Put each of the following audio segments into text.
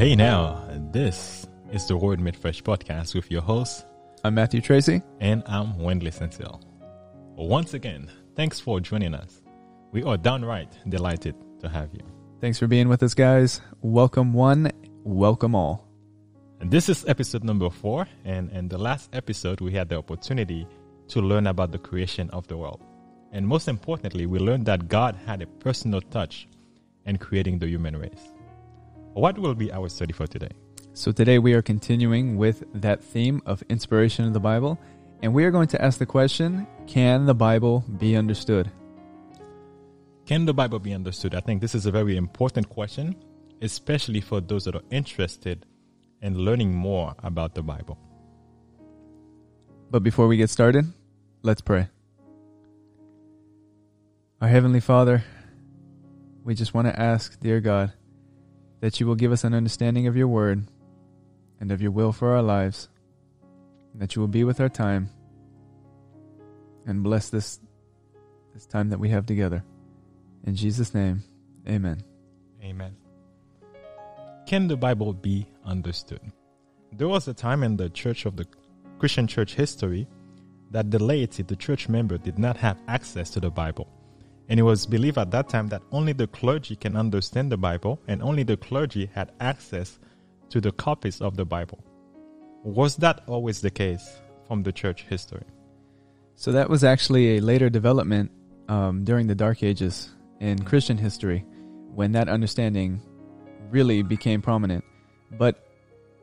Hey now, this is the Word Made Fresh podcast with your hosts. I'm Matthew Tracy. And I'm Wendley Santiel. Once again, thanks for joining us. We are downright delighted to have you. Thanks for being with us, guys. Welcome one, welcome all. And this is episode number 4, and in the last episode, we had the opportunity to learn about the creation of the world. And most importantly, we learned that God had a personal touch in creating the human race. What will be our study for today? So today we are continuing with that theme of inspiration of the Bible, and we are going to ask the question, can the Bible be understood? Can the Bible be understood? I think this is a very important question, especially for those that are interested in learning more about the Bible. But before we get started, let's pray. Our Heavenly Father, we just want to ask, dear God, that you will give us an understanding of your word and of your will for our lives, and that you will be with our time and bless this time that we have together. In Jesus' name, amen. Amen. Can the Bible be understood? There was a time in the church of the Christian church history that the laity, the church member, did not have access to the Bible. And it was believed at that time that only the clergy can understand the Bible, and only the clergy had access to the copies of the Bible. Was that always the case from the church history? So that was actually a later development during the Dark Ages in Christian history, when that understanding really became prominent. But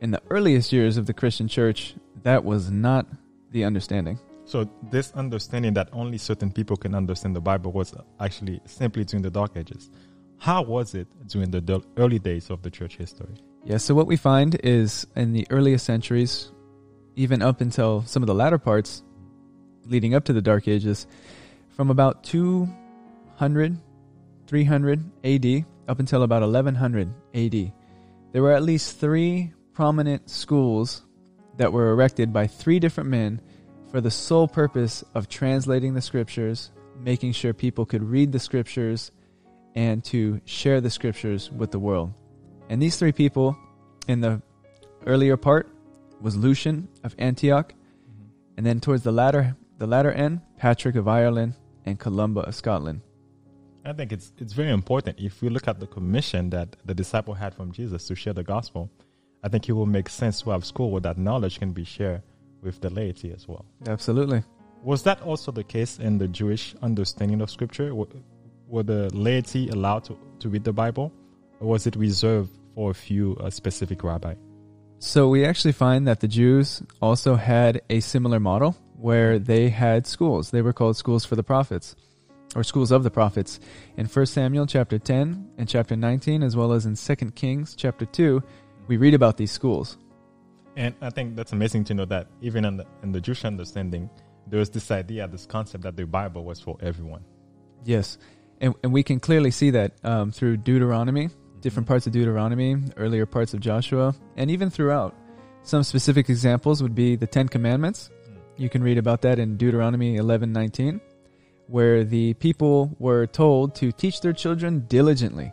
in the earliest years of the Christian church, that was not the understanding. So this understanding that only certain people can understand the Bible was actually simply during the Dark Ages. How was it during the early days of the church history? Yeah, so what we find is in the earliest centuries, even up until some of the latter parts leading up to the Dark Ages, from about 200, 300 AD up until about 1100 AD, there were at least 3 prominent schools that were erected by 3 different men for the sole purpose of translating the scriptures, making sure people could read the scriptures, and to share the scriptures with the world. And these 3 people in the earlier part was Lucian of Antioch, and then towards the latter end, Patrick of Ireland and Columba of Scotland. I think it's very important. If we look at the commission that the disciple had from Jesus to share the gospel, I think it will make sense to have school where that knowledge can be shared with the laity as well. Absolutely. Was that also the case in the Jewish understanding of Scripture? Were the laity allowed to read the Bible, or was it reserved for a few specific rabbi? So we actually find that the Jews also had a similar model where they had schools. They were called schools for the prophets, or schools of the prophets. In 1 Samuel chapter 10 and chapter 19, as well as in 2 Kings chapter 2, we read about these schools. And I think that's amazing to know that even in the Jewish understanding, there was this idea, this concept that the Bible was for everyone. Yes, and we can clearly see that through Deuteronomy, different parts of Deuteronomy, earlier parts of Joshua, and even throughout. Some specific examples would be the Ten Commandments. You can read about that in Deuteronomy 11:19, where the people were told to teach their children diligently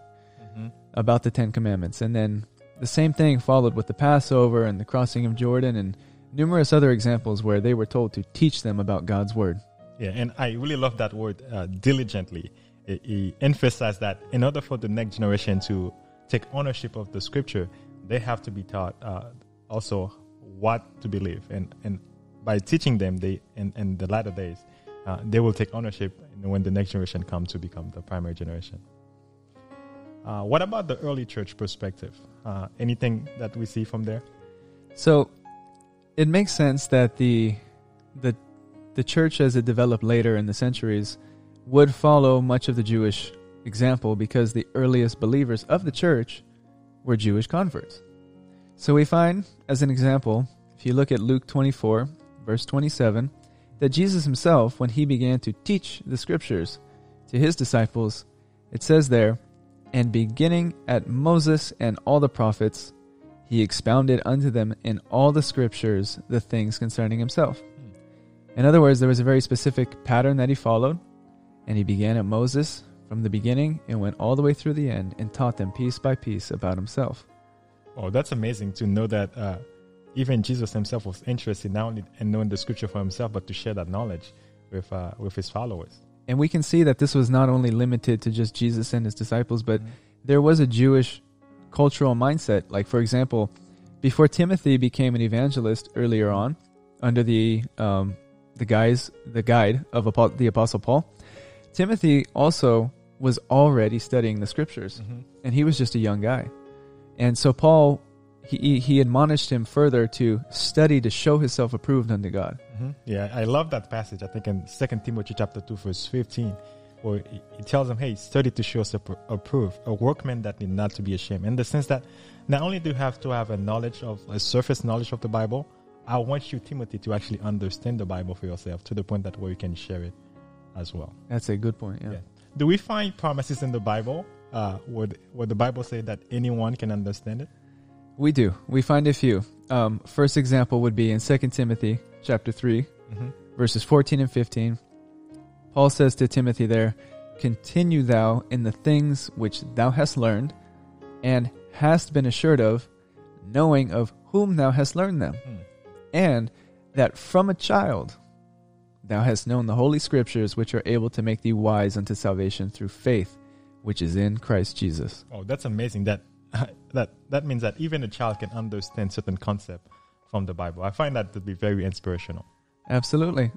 about the Ten Commandments, and then the same thing followed with the Passover and the crossing of Jordan and numerous other examples where they were told to teach them about God's word. Yeah, and I really love that word, diligently. He emphasized that in order for the next generation to take ownership of the scripture, they have to be taught also what to believe. And by teaching them, they in the latter days, they will take ownership when the next generation comes to become the primary generation. What about the early church perspective? Anything that we see from there? So it makes sense that the church as it developed later in the centuries would follow much of the Jewish example because the earliest believers of the church were Jewish converts. So we find, as an example, if you look at Luke 24, verse 27, that Jesus himself, when he began to teach the scriptures to his disciples, it says there, "And beginning at Moses and all the prophets, he expounded unto them in all the scriptures the things concerning himself." In other words, there was a very specific pattern that he followed, and he began at Moses from the beginning and went all the way through the end and taught them piece by piece about himself. Oh, that's amazing to know that even Jesus himself was interested not only in knowing the scripture for himself, but to share that knowledge with his followers. And we can see that this was not only limited to just Jesus and his disciples, but there was a Jewish cultural mindset. Like, for example, before Timothy became an evangelist earlier on, under the guide of the Apostle Paul, Timothy also was already studying the scriptures, and he was just a young guy. And so Paul, he admonished him further to study to show himself approved unto God. Mm-hmm. Yeah, I love that passage. I think in 2 Timothy chapter 2, verse 15, where he tells him, hey, study to show yourself approved, a workman that need not to be ashamed. In the sense that not only do you have to have a surface knowledge of the Bible, I want you, Timothy, to actually understand the Bible for yourself to the point that where you can share it as well. That's a good point, yeah. Do we find promises in the Bible? Would the Bible say that anyone can understand it? We do. We find a few. First example would be in 2 Timothy chapter 3, verses 14 and 15. Paul says to Timothy there, "Continue thou in the things which thou hast learned and hast been assured of, knowing of whom thou hast learned them, and that from a child thou hast known the holy scriptures, which are able to make thee wise unto salvation through faith, which is in Christ Jesus." Oh, that's amazing. That means that even a child can understand certain concept from the Bible. I find that to be very inspirational. Absolutely.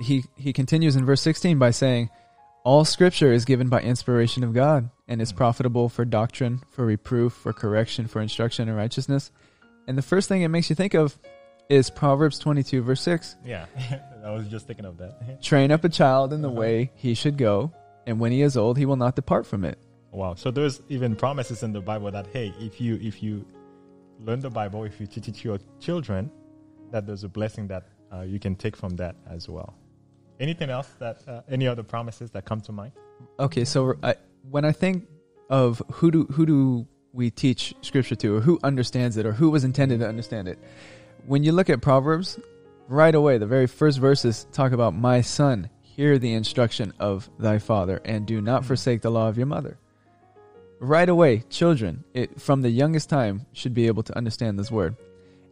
He continues in verse 16 by saying, "All scripture is given by inspiration of God and is profitable for doctrine, for reproof, for correction, for instruction in righteousness." And the first thing it makes you think of is Proverbs 22, verse 6. Yeah, I was just thinking of that. "Train up a child in the way he should go, and when he is old, he will not depart from it." Wow. So there's even promises in the Bible that, hey, if you learn the Bible, if you teach it to your children, that there's a blessing that you can take from that as well. Anything else any other promises that come to mind? Okay, so when I think of who do we teach scripture to, or who understands it, or who was intended to understand it, when you look at Proverbs, right away, the very first verses talk about, "My son, hear the instruction of thy father, and do not forsake the law of your mother." Right away, children, from the youngest time, should be able to understand this word.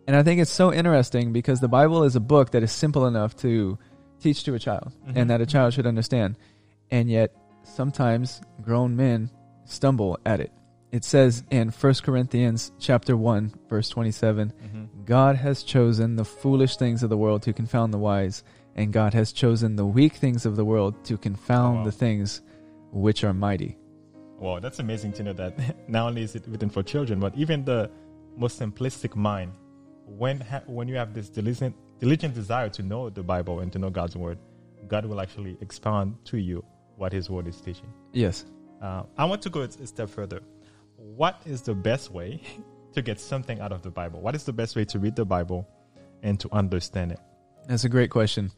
And I think it's so interesting because the Bible is a book that is simple enough to teach to a child, and that a child should understand. And yet, sometimes grown men stumble at it. It says in 1 Corinthians chapter 1, verse 27, "God has chosen the foolish things of the world to confound the wise, and God has chosen the weak things of the world to confound the things which are mighty." Wow, that's amazing to know that not only is it written for children, but even the most simplistic mind, when you have this diligent desire to know the Bible and to know God's word, God will actually expound to you what his word is teaching. Yes. I want to go a step further. What is the best way to get something out of the Bible? What is the best way to read the Bible and to understand it? That's a great question.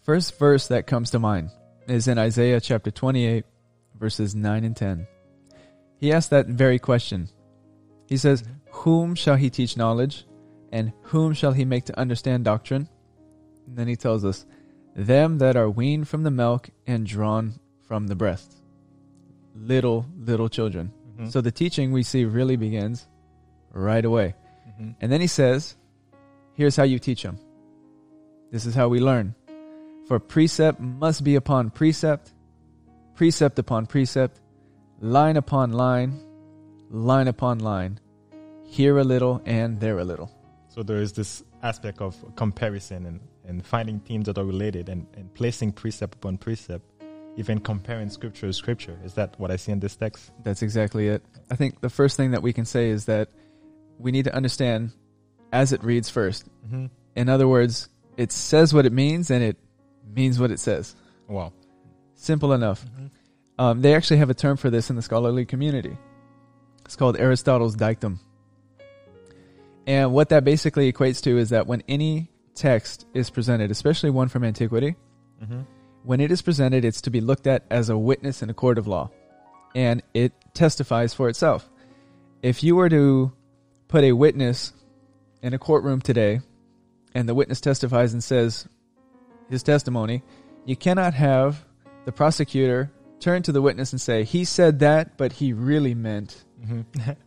First verse that comes to mind is in Isaiah chapter 28, verses 9 and 10. He asked that very question. He says, "Whom shall he teach knowledge? And whom shall he make to understand doctrine?" And then he tells us, "Them that are weaned from the milk and drawn from the breast." Little children. So the teaching we see really begins right away. And then he says, here's how you teach them. This is how we learn. "For precept must be upon precept, precept upon precept, line upon line, line upon line, here a little and there a little." So there is this aspect of comparison and finding themes that are related and placing precept upon precept, even comparing scripture to scripture. Is that what I see in this text? That's exactly it. I think the first thing that we can say is that we need to understand as it reads first. In other words, it says what it means and it means what it says. Wow. Simple enough. They actually have a term for this in the scholarly community. It's called Aristotle's Dictum. And what that basically equates to is that when any text is presented, especially one from antiquity, when it is presented, it's to be looked at as a witness in a court of law, and it testifies for itself. If you were to put a witness in a courtroom today, and the witness testifies and says his testimony, you cannot have the prosecutor turn to the witness and say, "He said that, but he really meant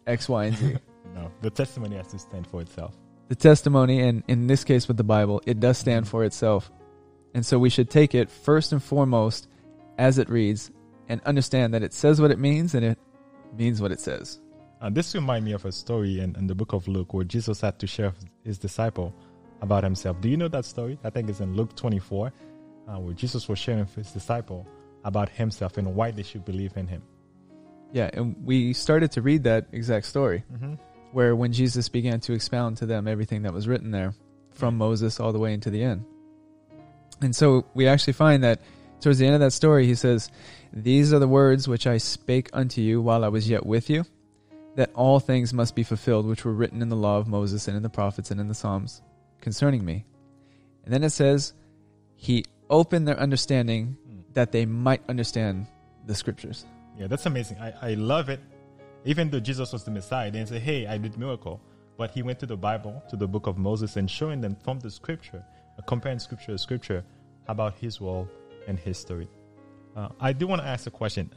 X, Y, and Z." No, the testimony has to stand for itself. The testimony, and in this case with the Bible, it does stand for itself. And so we should take it first and foremost as it reads and understand that it says what it means and it means what it says. This reminds me of a story in the book of Luke where Jesus had to share with his disciple about himself. Do you know that story? I think it's in Luke 24, where Jesus was sharing with his disciple about himself and why they should believe in him. Yeah, and we started to read that exact story, where when Jesus began to expound to them everything that was written there, from Moses all the way into the end. And so we actually find that towards the end of that story, he says, "These are the words which I spake unto you while I was yet with you, that all things must be fulfilled which were written in the law of Moses and in the prophets and in the Psalms concerning me." And then it says, he opened their understanding that they might understand the scriptures. Yeah, that's amazing. I love it. Even though Jesus was the Messiah, they didn't say, "Hey, I did a miracle." But he went to the Bible, to the book of Moses, and showing them from the scripture, comparing scripture to scripture, about his role and his story. I do want to ask a question.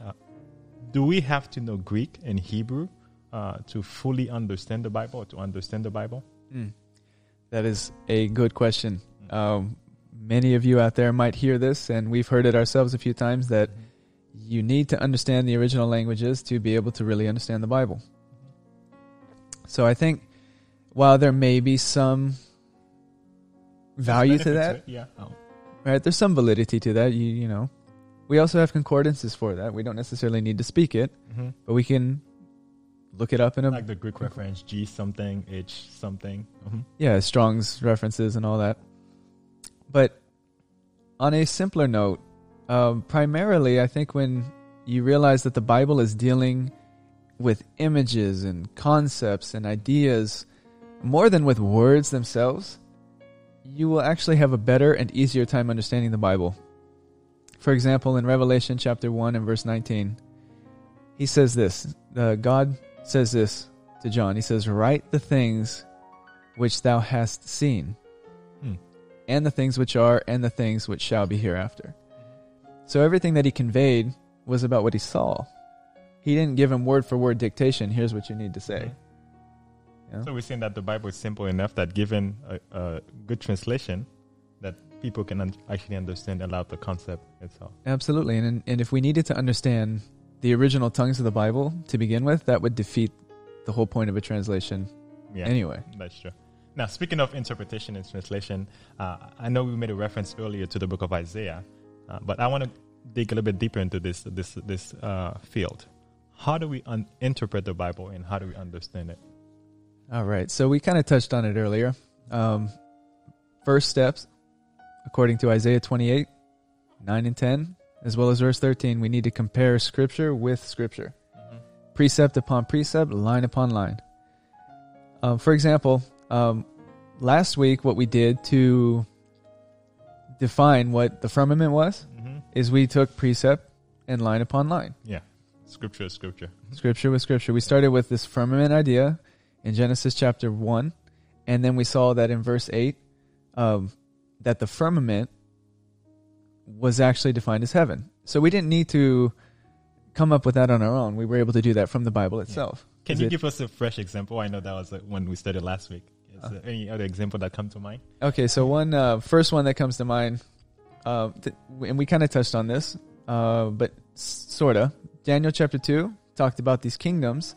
Do we have to know Greek and Hebrew to fully understand the Bible, or to understand the Bible? That is a good question. Many of you out there might hear this, and we've heard it ourselves a few times, that you need to understand the original languages to be able to really understand the Bible. So I think while there may be some value to that, right, there's some validity to that, you know. We also have concordances for that. We don't necessarily need to speak it, but we can look it up in a... Like the Greek reference, G something, H something. Yeah, Strong's references and all that. But on a simpler note, primarily, I think when you realize that the Bible is dealing with images and concepts and ideas more than with words themselves, you will actually have a better and easier time understanding the Bible. For example, in Revelation chapter 1 and verse 19, he says this, God says this to John. He says, "Write the things which thou hast seen, and the things which are, and the things which shall be hereafter." So everything that he conveyed was about what he saw. He didn't give him word for word dictation. Here's what you need to say. You know? So we're saying that the Bible is simple enough that given a good translation, that people can actually understand and allow the concept itself. Absolutely. And if we needed to understand the original tongues of the Bible to begin with, that would defeat the whole point of a translation anyway. That's true. Now, speaking of interpretation and translation, I know we made a reference earlier to the book of Isaiah. But I want to dig a little bit deeper into this field. How do we interpret the Bible, and how do we understand it? All right. So we kind of touched on it earlier. First steps, according to Isaiah 28, 9 and 10, as well as verse 13, we need to compare Scripture with Scripture. Precept upon precept, line upon line. For example, last week what we did to define what the firmament was, is we took precept and line upon line. Yeah, scripture is scripture. Scripture was scripture. We started with this firmament idea in Genesis chapter 1, and then we saw that in verse 8, that the firmament was actually defined as heaven. So we didn't need to come up with that on our own. We were able to do that from the Bible itself. Can you give us a fresh example? I know that was one we studied last week. Is there any other example that come to mind? Okay, so first one that comes to mind, and we kind of touched on this, but sort of. Daniel chapter 2 talked about these kingdoms,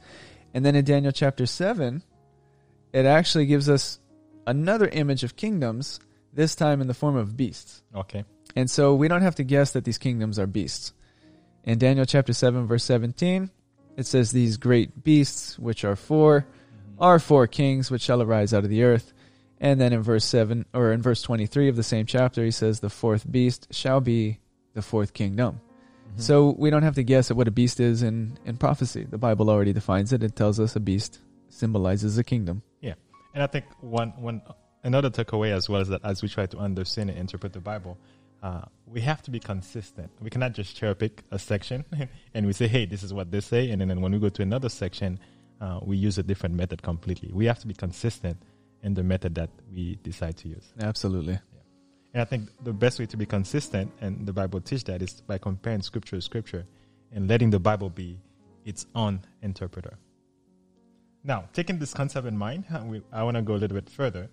and then in Daniel chapter 7, it actually gives us another image of kingdoms, this time in the form of beasts. Okay. And so we don't have to guess that these kingdoms are beasts. In Daniel chapter 7, verse 17, it says, "These great beasts, which are four kings which shall arise out of the earth." And then in verse 7, or in verse 23 of the same chapter, he says, "The fourth beast shall be the fourth kingdom." So we don't have to guess at what a beast is in prophecy. The Bible already defines it. It tells us a beast symbolizes a kingdom. Yeah. And I think one another takeaway as well is that as we try to understand and interpret the Bible, we have to be consistent. We cannot just cherry pick a section and we say, "Hey, this is what they say." And then when we go to another section, we use a different method completely. We have to be consistent in the method that we decide to use. Absolutely. Yeah. And I think the best way to be consistent, and the Bible teaches that, is by comparing scripture to scripture and letting the Bible be its own interpreter. Now, taking this concept in mind, I want to go a little bit further.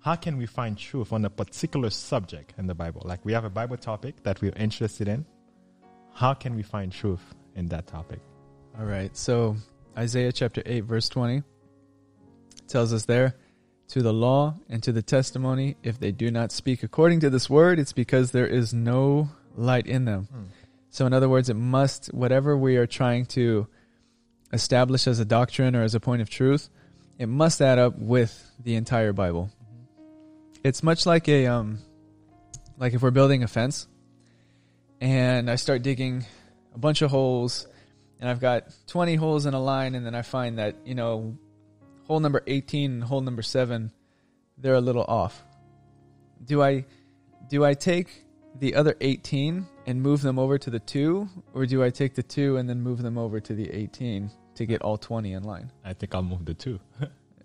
How can we find truth on a particular subject in the Bible? Like, we have a Bible topic that we're interested in. How can we find truth in that topic? All right. So Isaiah chapter 8, verse 20 tells us there, to the law and to the testimony, if they do not speak according to this word, it's because there is no light in them. Hmm. So in other words, it must, whatever we are trying to establish as a doctrine or as a point of truth, it must add up with the entire Bible. It's much like a, like if we're building a fence and I start digging a bunch of holes and I've got 20 holes in a line, and then I find that, you know, hole number 18 and hole number 7, they're a little off. Do I take the other 18 and move them over to the 2, or do I take the 2 and then move them over to the 18 to get all 20 in line? I think I'll move the 2.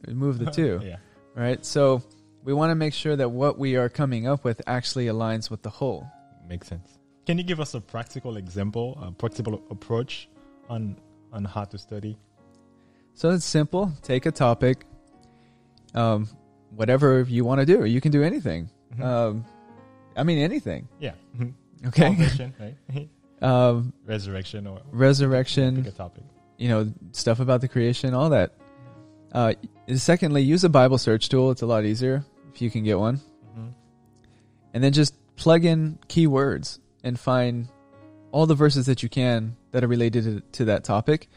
Move the 2. Yeah. Right? So we want to make sure that what we are coming up with actually aligns with the whole. Makes sense. Can you give us a practical example, a practical approach on how to study? So it's simple. Take a topic, whatever you want to do. You can do anything. Mm-hmm. Anything. Yeah. Mm-hmm. Okay. Salvation, right? Resurrection or resurrection. Pick a topic. You know, stuff about the creation, all that. Secondly, use a Bible search tool. It's a lot easier if you can get one. Mm-hmm. And then just plug in keywords and find all the verses that you can that are related to that topic.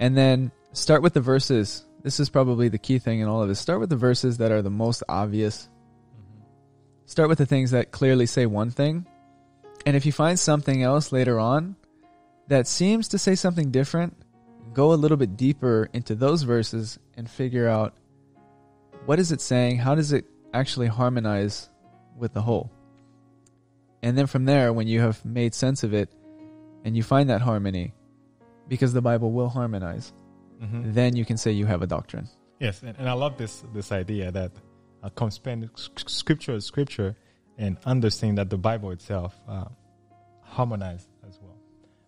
And then start with the verses. This is probably the key thing in all of this. Start with the verses that are the most obvious. Mm-hmm. Start with the things that clearly say one thing. And if you find something else later on that seems to say something different, go a little bit deeper into those verses and figure out, what is it saying? How does it actually harmonize with the whole? And then from there, when you have made sense of it and you find that harmony, because the Bible will harmonize, mm-hmm. then you can say you have a doctrine. Yes, and I love this idea that compare scripture to scripture and understand that the Bible itself harmonized as well.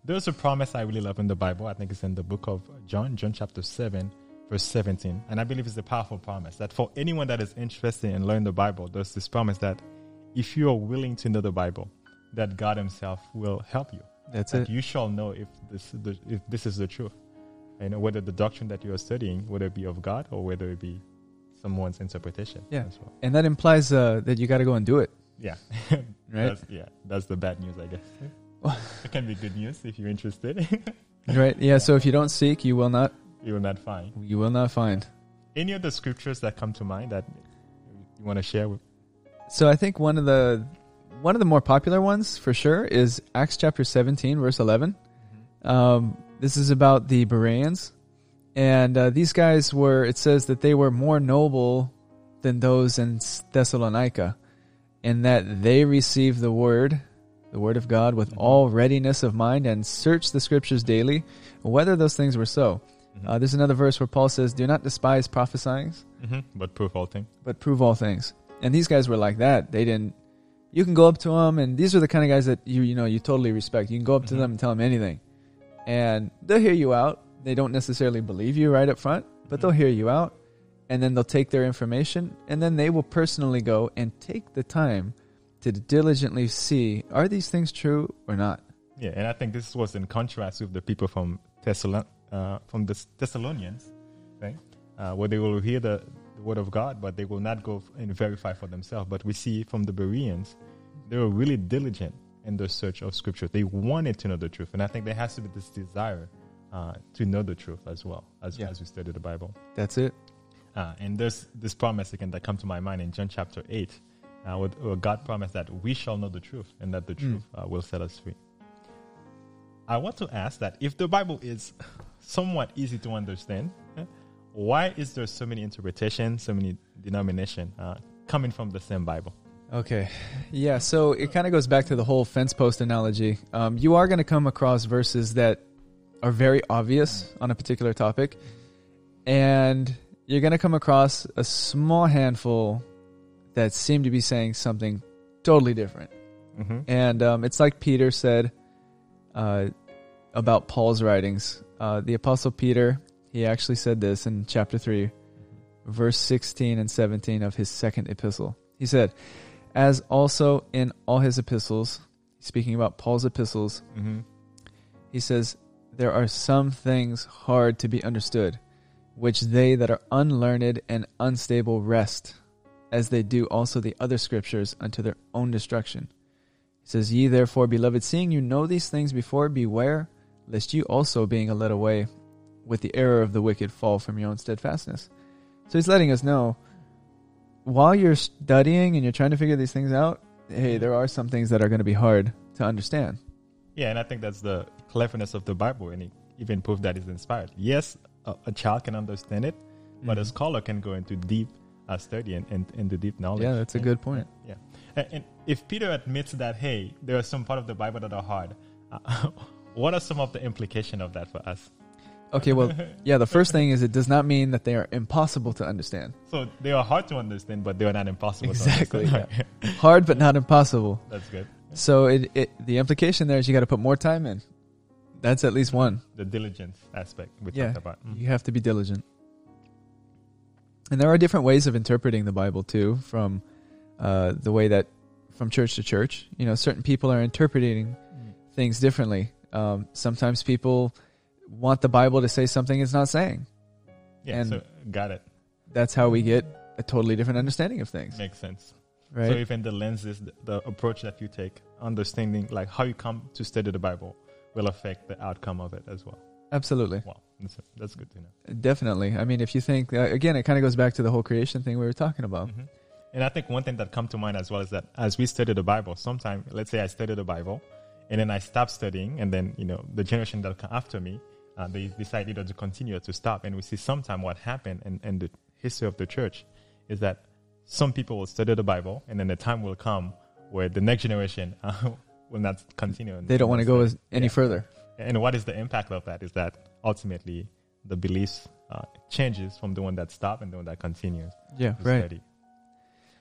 There's a promise I really love in the Bible. I think it's in the book of John chapter 7, verse 17. And I believe it's a powerful promise that for anyone that is interested in learning the Bible, there's this promise that if you are willing to know the Bible, that God himself will help you. That's it. You shall know if this is the truth. You know, whether the doctrine that you are studying, whether it be of God or whether it be someone's interpretation. Yeah. As well. And that implies that you got to go and do it. Yeah. Right? That's the bad news, I guess. It can be good news if you're interested. Right. Yeah. So if you don't seek, you will not. You will not find. You will not find. Any other scriptures that come to mind that you want to share? So I think one of the more popular ones for sure is Acts chapter 17, verse 11. Mm-hmm. This is about the Bereans, and these guys were. It says that they were more noble than those in Thessalonica, and that they received the word of God with all readiness of mind, and search the scriptures daily, whether those things were so. Mm-hmm. There's another verse where Paul says, do not despise prophesying, mm-hmm. but prove all things. And these guys were like that. They didn't, you can go up to them, and these are the kind of guys that you totally respect. You can go up mm-hmm. to them and tell them anything, and they'll hear you out. They don't necessarily believe you right up front, but mm-hmm. they'll hear you out, and then they'll take their information, and then they will personally go and take the time to diligently see, are these things true or not? Yeah, and I think this was in contrast with the people from the Thessalonians, right? Where they will hear the word of God, but they will not go and verify for themselves. But we see from the Bereans, they were really diligent in the search of Scripture. They wanted to know the truth, and I think there has to be this desire to know the truth as well as we study the Bible. That's it. And there's this promise again that comes to my mind in John chapter 8. God promised that we shall know the truth and that the truth will set us free. I want to ask that if the Bible is somewhat easy to understand, why is there so many interpretations, so many denominations coming from the same Bible? Okay. Yeah, so it kind of goes back to the whole fence post analogy. You are going to come across verses that are very obvious on a particular topic, and you're going to come across a small handful that seem to be saying something totally different. Mm-hmm. And it's like Peter said about Paul's writings. The Apostle Peter, He actually said this in chapter 3, verse 16 and 17 of his second epistle. He said, as also in all his epistles, speaking about Paul's epistles, he says, there are some things hard to be understood, which they that are unlearned and unstable rest, as they do also the other scriptures, unto their own destruction. He says, ye therefore, beloved, seeing you know these things before, beware, lest you also, being a led away with the error of the wicked, fall from your own steadfastness. So he's letting us know, while you're studying and you're trying to figure these things out, hey, there are some things that are going to be hard to understand. Yeah, and I think that's the cleverness of the Bible, and it even proved that it's inspired. Yes, a child can understand it, but a scholar can go into deep study and into deep knowledge. Yeah, that's a good point. Yeah, and if Peter admits that, hey, there are some part of the Bible that are hard, what are some of the implications of that for us? Okay, well, yeah, the first thing is it does not mean that they are impossible to understand. So they are hard to understand, but they are not impossible to understand. Yeah. Hard, but not impossible. That's good. Yeah. So the implication there is you got to put more time in. That's at least one. The diligence aspect we talked about. You have to be diligent. And there are different ways of interpreting the Bible, too, from the way that from church to church. You know, certain people are interpreting things differently. Sometimes people want the Bible to say something it's not saying. Yeah, and so got it. That's how we get a totally different understanding of things. Makes sense. Right? So even the lenses, the approach that you take, understanding like how you come to study the Bible will affect the outcome of it as well. Absolutely. Wow, that's good to know. Definitely. I mean, if you think, again, it kind of goes back to the whole creation thing we were talking about. Mm-hmm. And I think one thing that comes to mind as well is that as we study the Bible, sometimes, let's say I study the Bible and then I stop studying, and then, you know, the generation that come after me, they decide either to continue or to stop. And we see sometimes what happened in the history of the church is that some people will study the Bible, and then the time will come where the next generation will not continue. They don't want to go any further. And what is the impact of that is that ultimately the beliefs changes from the one that stopped and the one that continues. Yeah, right. Study.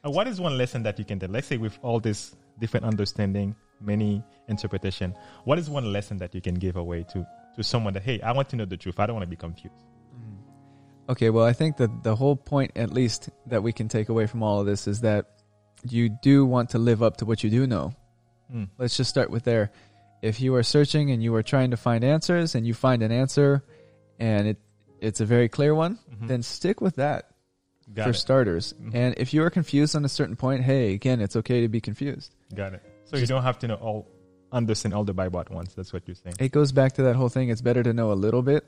What is one lesson that you can take? Let's say with all this different understanding, many interpretation, what is one lesson that you can give away to someone that, hey, I want to know the truth. I don't want to be confused. Okay, well, I think that the whole point, at least, that we can take away from all of this is that you do want to live up to what you do know. Let's just start with there. If you are searching and you are trying to find answers and you find an answer and it's a very clear one, then stick with that starters. And if you are confused on a certain point, hey, again, it's okay to be confused. Got it. So you don't have to know understand all the Bible at once. That's what you're saying. It goes back to that whole thing. It's better to know a little bit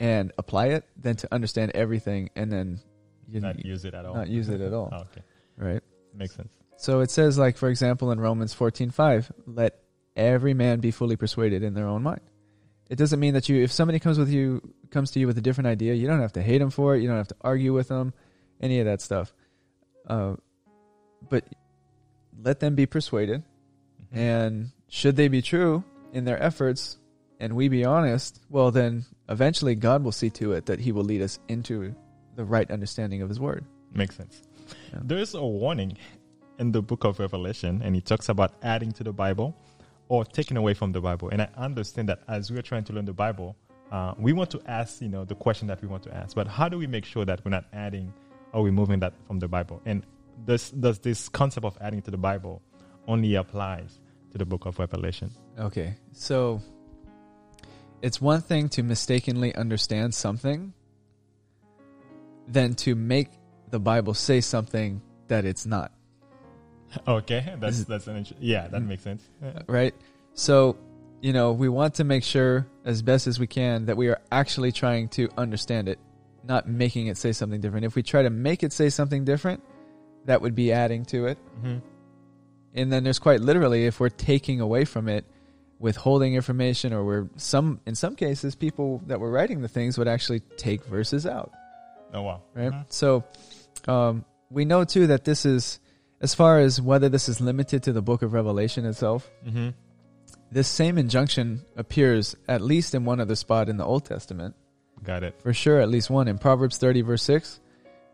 and apply it than to understand everything and then not use it at all. Oh, okay. Right. Makes sense. So it says, like, for example, in Romans 14:5, let every man be fully persuaded in their own mind. It doesn't mean that if somebody comes to you with a different idea, you don't have to hate them for it. You don't have to argue with them, any of that stuff. But let them be persuaded. And should they be true in their efforts and we be honest, well, then eventually God will see to it that he will lead us into the right understanding of his word. Makes sense. Yeah. There's a warning in the book of Revelation, and he talks about adding to the Bible or taking away from the Bible. And I understand that as we're trying to learn the Bible, we want to ask, you know, the question that we want to ask. But how do we make sure that we're not adding or removing that from the Bible? And does this concept of adding to the Bible only applies to the book of Revelation? Okay, so it's one thing to mistakenly understand something than to make the Bible say something that it's not. Okay, that's an that makes sense. Right? So, you know, we want to make sure as best as we can that we are actually trying to understand it, not making it say something different. If we try to make it say something different, that would be adding to it. And then there's quite literally, if we're taking away from it, withholding information, or in some cases, people that were writing the things would actually take verses out. Oh, wow. Right? Mm-hmm. So we know, too, that this is, as far as whether this is limited to the book of Revelation itself, this same injunction appears at least in one other spot in the Old Testament. Got it. For sure, at least one. In Proverbs 30, verse 6,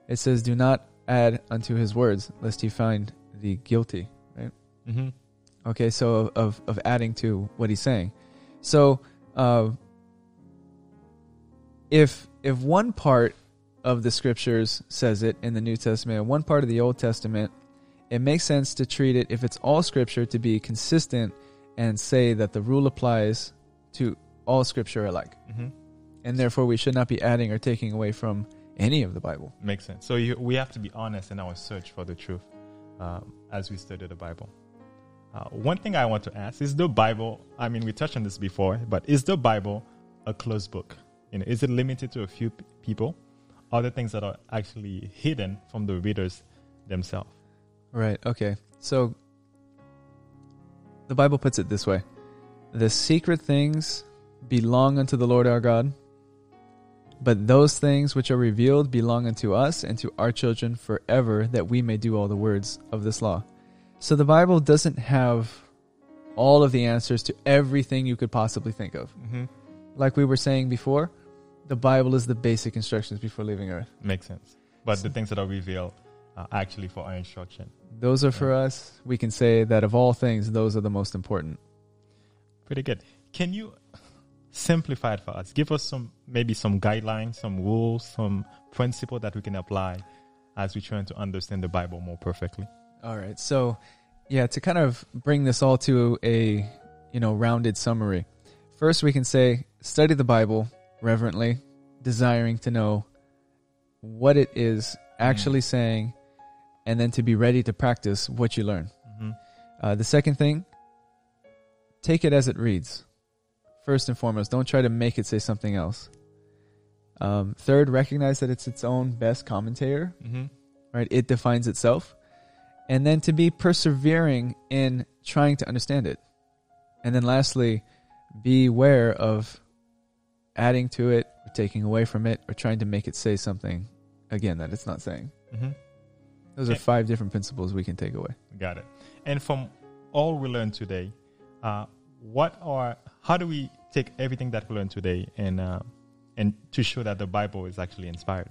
it says, do not add unto his words, lest he find thee guilty. Okay, so of adding to what he's saying. So if if one part of the scriptures says it in the New Testament, one part of the Old Testament, it makes sense to treat it, if it's all scripture, to be consistent and say that the rule applies to all scripture alike. Mm-hmm. And therefore, we should not be adding or taking away from any of the Bible. Makes sense. So we have to be honest in our search for the truth as we study the Bible. One thing I want to ask, is the Bible, I mean, we touched on this before, but is the Bible a closed book? You know, is it limited to a few people? Are there things that are actually hidden from the readers themselves? Right, okay. So the Bible puts it this way. The secret things belong unto the Lord our God, but those things which are revealed belong unto us and to our children forever, that we may do all the words of this law. So the Bible doesn't have all of the answers to everything you could possibly think of. Mm-hmm. Like we were saying before, the Bible is the basic instructions before leaving Earth. Makes sense. But so, the things that are revealed are actually for our instruction. Those are for us. We can say that of all things, those are the most important. Pretty good. Can you simplify it for us? Give us some guidelines, some rules, some principle that we can apply as we try to understand the Bible more perfectly. All right. So, yeah, to kind of bring this all to a, rounded summary. First, we can say, study the Bible reverently, desiring to know what it is actually saying, and then to be ready to practice what you learn. Mm-hmm. The second thing, take it as it reads. First and foremost, don't try to make it say something else. Third, recognize that it's its own best commentator. Mm-hmm. Right? It defines itself. And then to be persevering in trying to understand it. And then lastly, beware of adding to it, or taking away from it, or trying to make it say something, again, that it's not saying. Mm-hmm. Those are 5 different principles we can take away. Got it. And from all we learned today, how do we take everything that we learned today and to show that the Bible is actually inspired?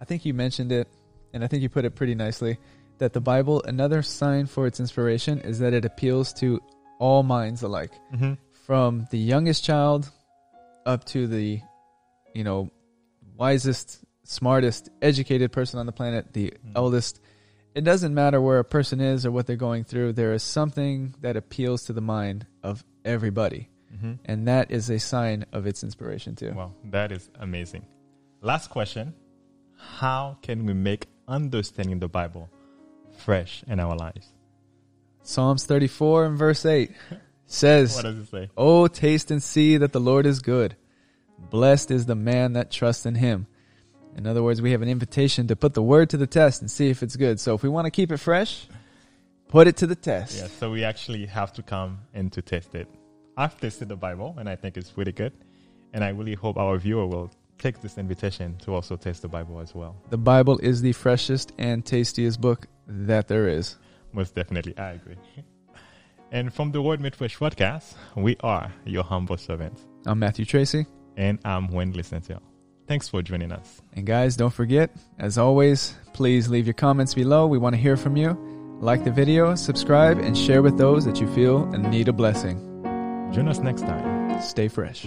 I think you mentioned it, and I think you put it pretty nicely, that the Bible, another sign for its inspiration is that it appeals to all minds alike. Mm-hmm. From the youngest child up to the, wisest, smartest, educated person on the planet, the eldest. It doesn't matter where a person is or what they're going through. There is something that appeals to the mind of everybody. Mm-hmm. And that is a sign of its inspiration too. Wow, that is amazing. Last question. How can we make understanding the Bible fresh in our lives? Psalms 34 and verse 8 says, what does it say? Oh, taste and see that the Lord is good. Blessed is the man that trusts in him. In other words, we have an invitation to put the word to the test and see if it's good. So if we want to keep it fresh, put it to the test. Yeah, so we actually have to come and to test it. I've tested the Bible, and I think it's pretty good. And I really hope our viewer will take this invitation to also test the Bible as well. The Bible is the freshest and tastiest book that there is. Most definitely, I agree. And from the Word Made Fresh podcast, we are your humble servants. I'm Matthew Tracy. And I'm Wendley Santiel. Thanks for joining us. And guys, don't forget, as always, please leave your comments below. We want to hear from you. Like the video, subscribe, and share with those that you feel and need a blessing. Join us next time. Stay fresh.